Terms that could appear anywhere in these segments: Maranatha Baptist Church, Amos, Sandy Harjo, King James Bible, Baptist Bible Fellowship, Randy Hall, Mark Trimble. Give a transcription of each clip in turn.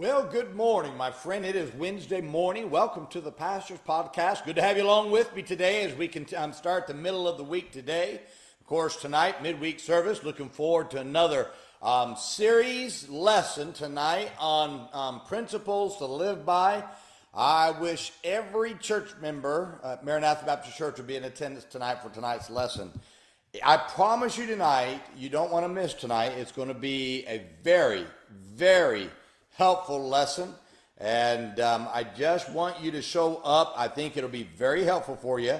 Well, good morning, my friend. It is Wednesday morning. Welcome to the Pastor's Podcast. Good to have you along with me today as we can start the middle of the week today. Of course, tonight, midweek service. Looking forward to another series lesson tonight on principles to live by. I wish every church member at Maranatha Baptist Church would be in attendance tonight for tonight's lesson. I promise you tonight, you don't want to miss tonight. It's going to be a very, very helpful lesson, and I just want you to show up. I think it'll be very helpful for you.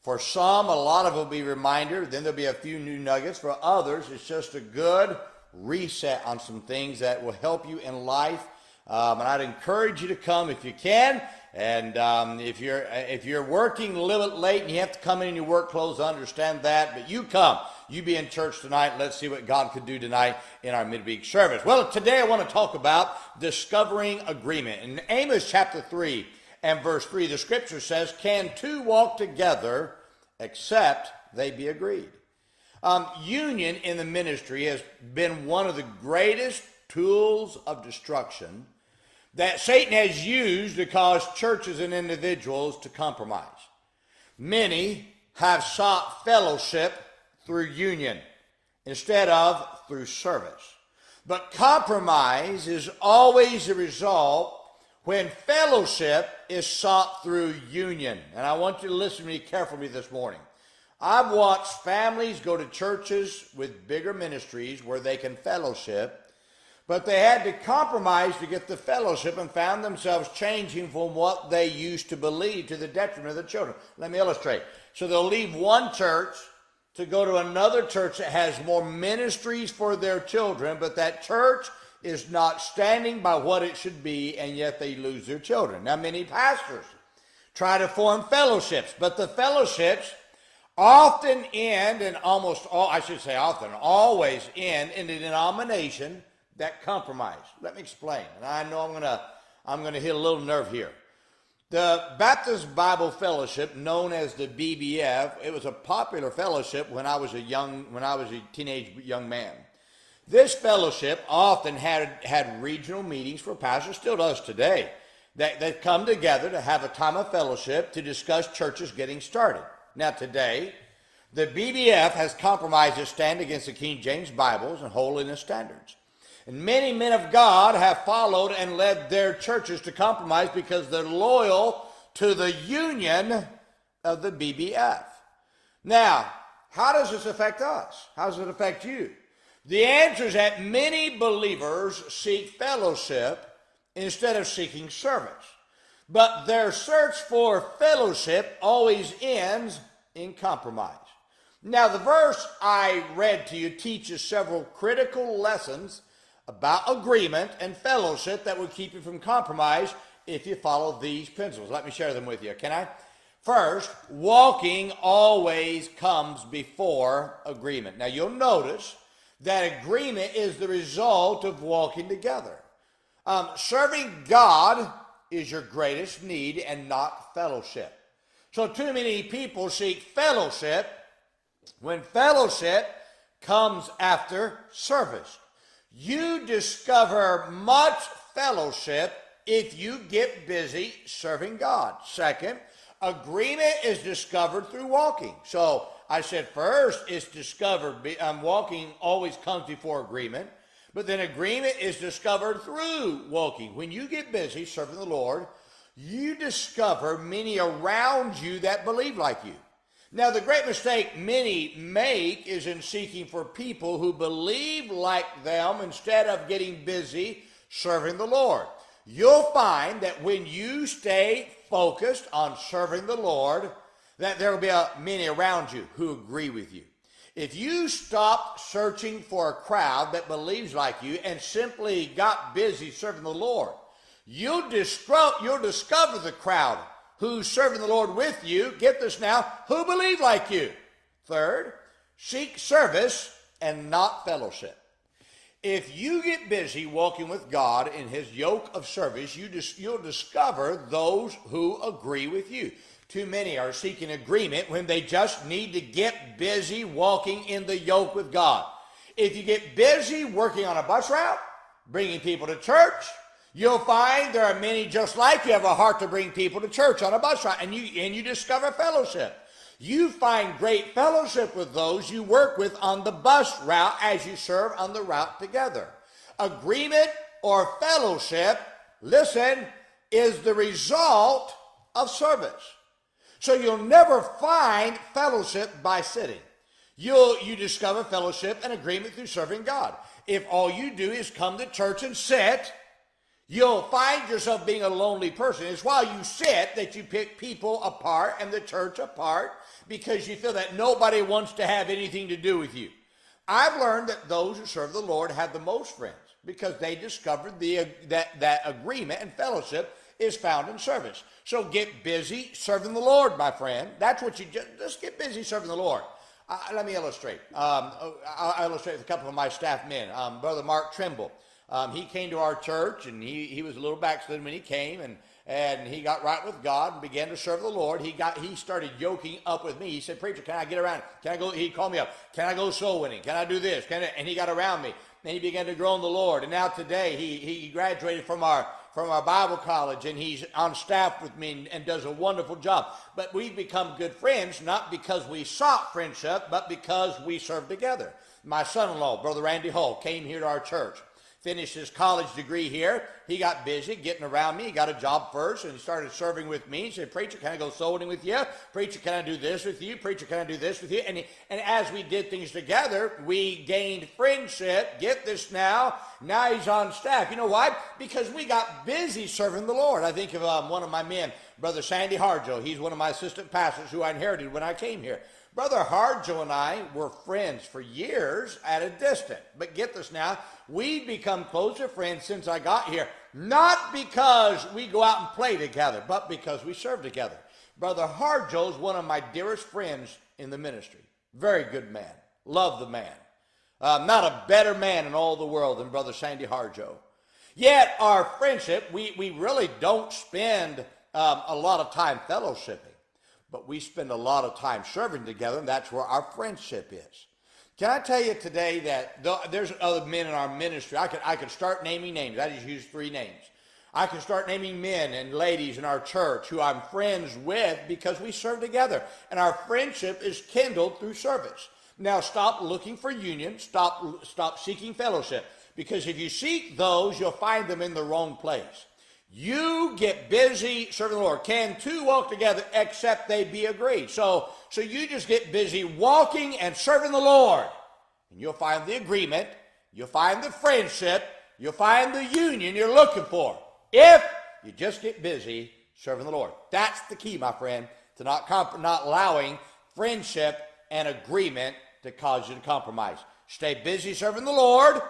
For some, a lot of it will be reminder. Then there'll be a few new nuggets. For others, it's just a good reset on some things that will help you in life. And I'd encourage you to come if you can. And if you're working a little bit late and you have to come in your work clothes, I understand that. But you come. You be in church tonight. Let's see what God could do tonight in our midweek service. Well, today I want to talk about discovering agreement. In Amos chapter 3 and verse 3, the scripture says, "Can two walk together except they be agreed?" Union in the ministry has been one of the greatest tools of destruction that Satan has used to cause churches and individuals to compromise. Many have sought fellowship through union instead of through service. But compromise is always the result when fellowship is sought through union. And I want you to listen to me carefully this morning. I've watched families go to churches with bigger ministries where they can fellowship, but they had to compromise to get the fellowship and found themselves changing from what they used to believe to the detriment of the children. Let me illustrate. So they'll leave one church to go to another church that has more ministries for their children, but that church is not standing by what it should be, and yet they lose their children. Now, many pastors try to form fellowships, but the fellowships often end, and almost all, I should say often, always end in a denomination that compromised. Let me explain, and I know I'm gonna hit a little nerve here. The Baptist Bible Fellowship, known as the BBF, it was a popular fellowship when I was a teenage young man. This fellowship often had regional meetings for pastors, still does today. They've come together to have a time of fellowship to discuss churches getting started. Now today, the BBF has compromised its stand against the King James Bibles and holiness standards. And many men of God have followed and led their churches to compromise because they're loyal to the union of the BBF. Now, how does this affect us? How does it affect you? The answer is that many believers seek fellowship instead of seeking service. But their search for fellowship always ends in compromise. Now, the verse I read to you teaches several critical lessons about agreement and fellowship that will keep you from compromise if you follow these principles. Let me share them with you, can I? First, walking always comes before agreement. Now, you'll notice that agreement is the result of walking together. Serving God is your greatest need and not fellowship. So too many people seek fellowship when fellowship comes after service. You discover much fellowship if you get busy serving God. Second, agreement is discovered through walking. So I said first, it's discovered, walking always comes before agreement, but then agreement is discovered through walking. When you get busy serving the Lord, you discover many around you that believe like you. Now, the great mistake many make is in seeking for people who believe like them instead of getting busy serving the Lord. You'll find that when you stay focused on serving the Lord, that there will be many around you who agree with you. If you stop searching for a crowd that believes like you and simply got busy serving the Lord, you'll discover the crowd who's serving the Lord with you, get this now, who believe like you. Third, seek service and not fellowship. If you get busy walking with God in his yoke of service, you'll discover those who agree with you. Too many are seeking agreement when they just need to get busy walking in the yoke with God. If you get busy working on a bus route, bringing people to church, You'll find there are many just like you have a heart to bring people to church on a bus ride, and you discover fellowship. You find great fellowship with those you work with on the bus route as you serve on the route together. Agreement or fellowship, listen, is the result of service. So you'll never find fellowship by sitting. You discover fellowship and agreement through serving God. If all you do is come to church and sit, you'll find yourself being a lonely person. It's while you sit that you pick people apart and the church apart because you feel that nobody wants to have anything to do with you. I've learned that those who serve the Lord have the most friends because they discovered that agreement and fellowship is found in service. So get busy serving the Lord, my friend. That's what you just get busy serving the Lord. Let me illustrate. I'll illustrate with a couple of my staff men. Brother Mark Trimble. He came to our church, and he was a little backslidden when he came, and he got right with God and began to serve the Lord. He started yoking up with me. He said, "Preacher, can I get around? Can I go?" He called me up. "Can I go soul winning? Can I do this?" And he got around me. Then he began to grow in the Lord. And now today, he graduated from our Bible college, and he's on staff with me and does a wonderful job. But we've become good friends, not because we sought friendship, but because we served together. My son-in-law, Brother Randy Hall, came here to our church. Finished his college degree here. He got busy getting around me. He got a job first and started serving with me. He said, "Preacher, can I go soul winning with you? Preacher, can I do this with you? Preacher, can I do this with you?" And as we did things together, we gained friendship. Get this now. Now he's on staff. You know why? Because we got busy serving the Lord. I think of one of my men, Brother Sandy Harjo. He's one of my assistant pastors who I inherited when I came here. Brother Harjo and I were friends for years at a distance. But get this now, we've become closer friends since I got here, not because we go out and play together, but because we serve together. Brother Harjo is one of my dearest friends in the ministry. Very good man. Love the man. Not a better man in all the world than Brother Sandy Harjo. Yet our friendship, we really don't spend a lot of time fellowshipping. But we spend a lot of time serving together, and that's where our friendship is. Can I tell you today that there's other men in our ministry. I could start naming names. I just used three names. I can start naming men and ladies in our church who I'm friends with because we serve together, and our friendship is kindled through service. Now stop looking for union. Stop seeking fellowship, because if you seek those, you'll find them in the wrong place. You get busy serving the Lord. Can two walk together except they be agreed? So you just get busy walking and serving the Lord. And you'll find the agreement. You'll find the friendship. You'll find the union you're looking for. If you just get busy serving the Lord. That's the key, my friend, to not allowing friendship and agreement to cause you to compromise. Stay busy serving the Lord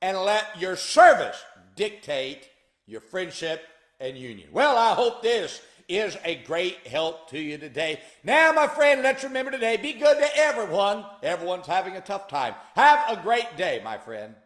and let your service dictate your friendship and union. Well, I hope this is a great help to you today. Now, my friend, let's remember today, be good to everyone. Everyone's having a tough time. Have a great day, my friend.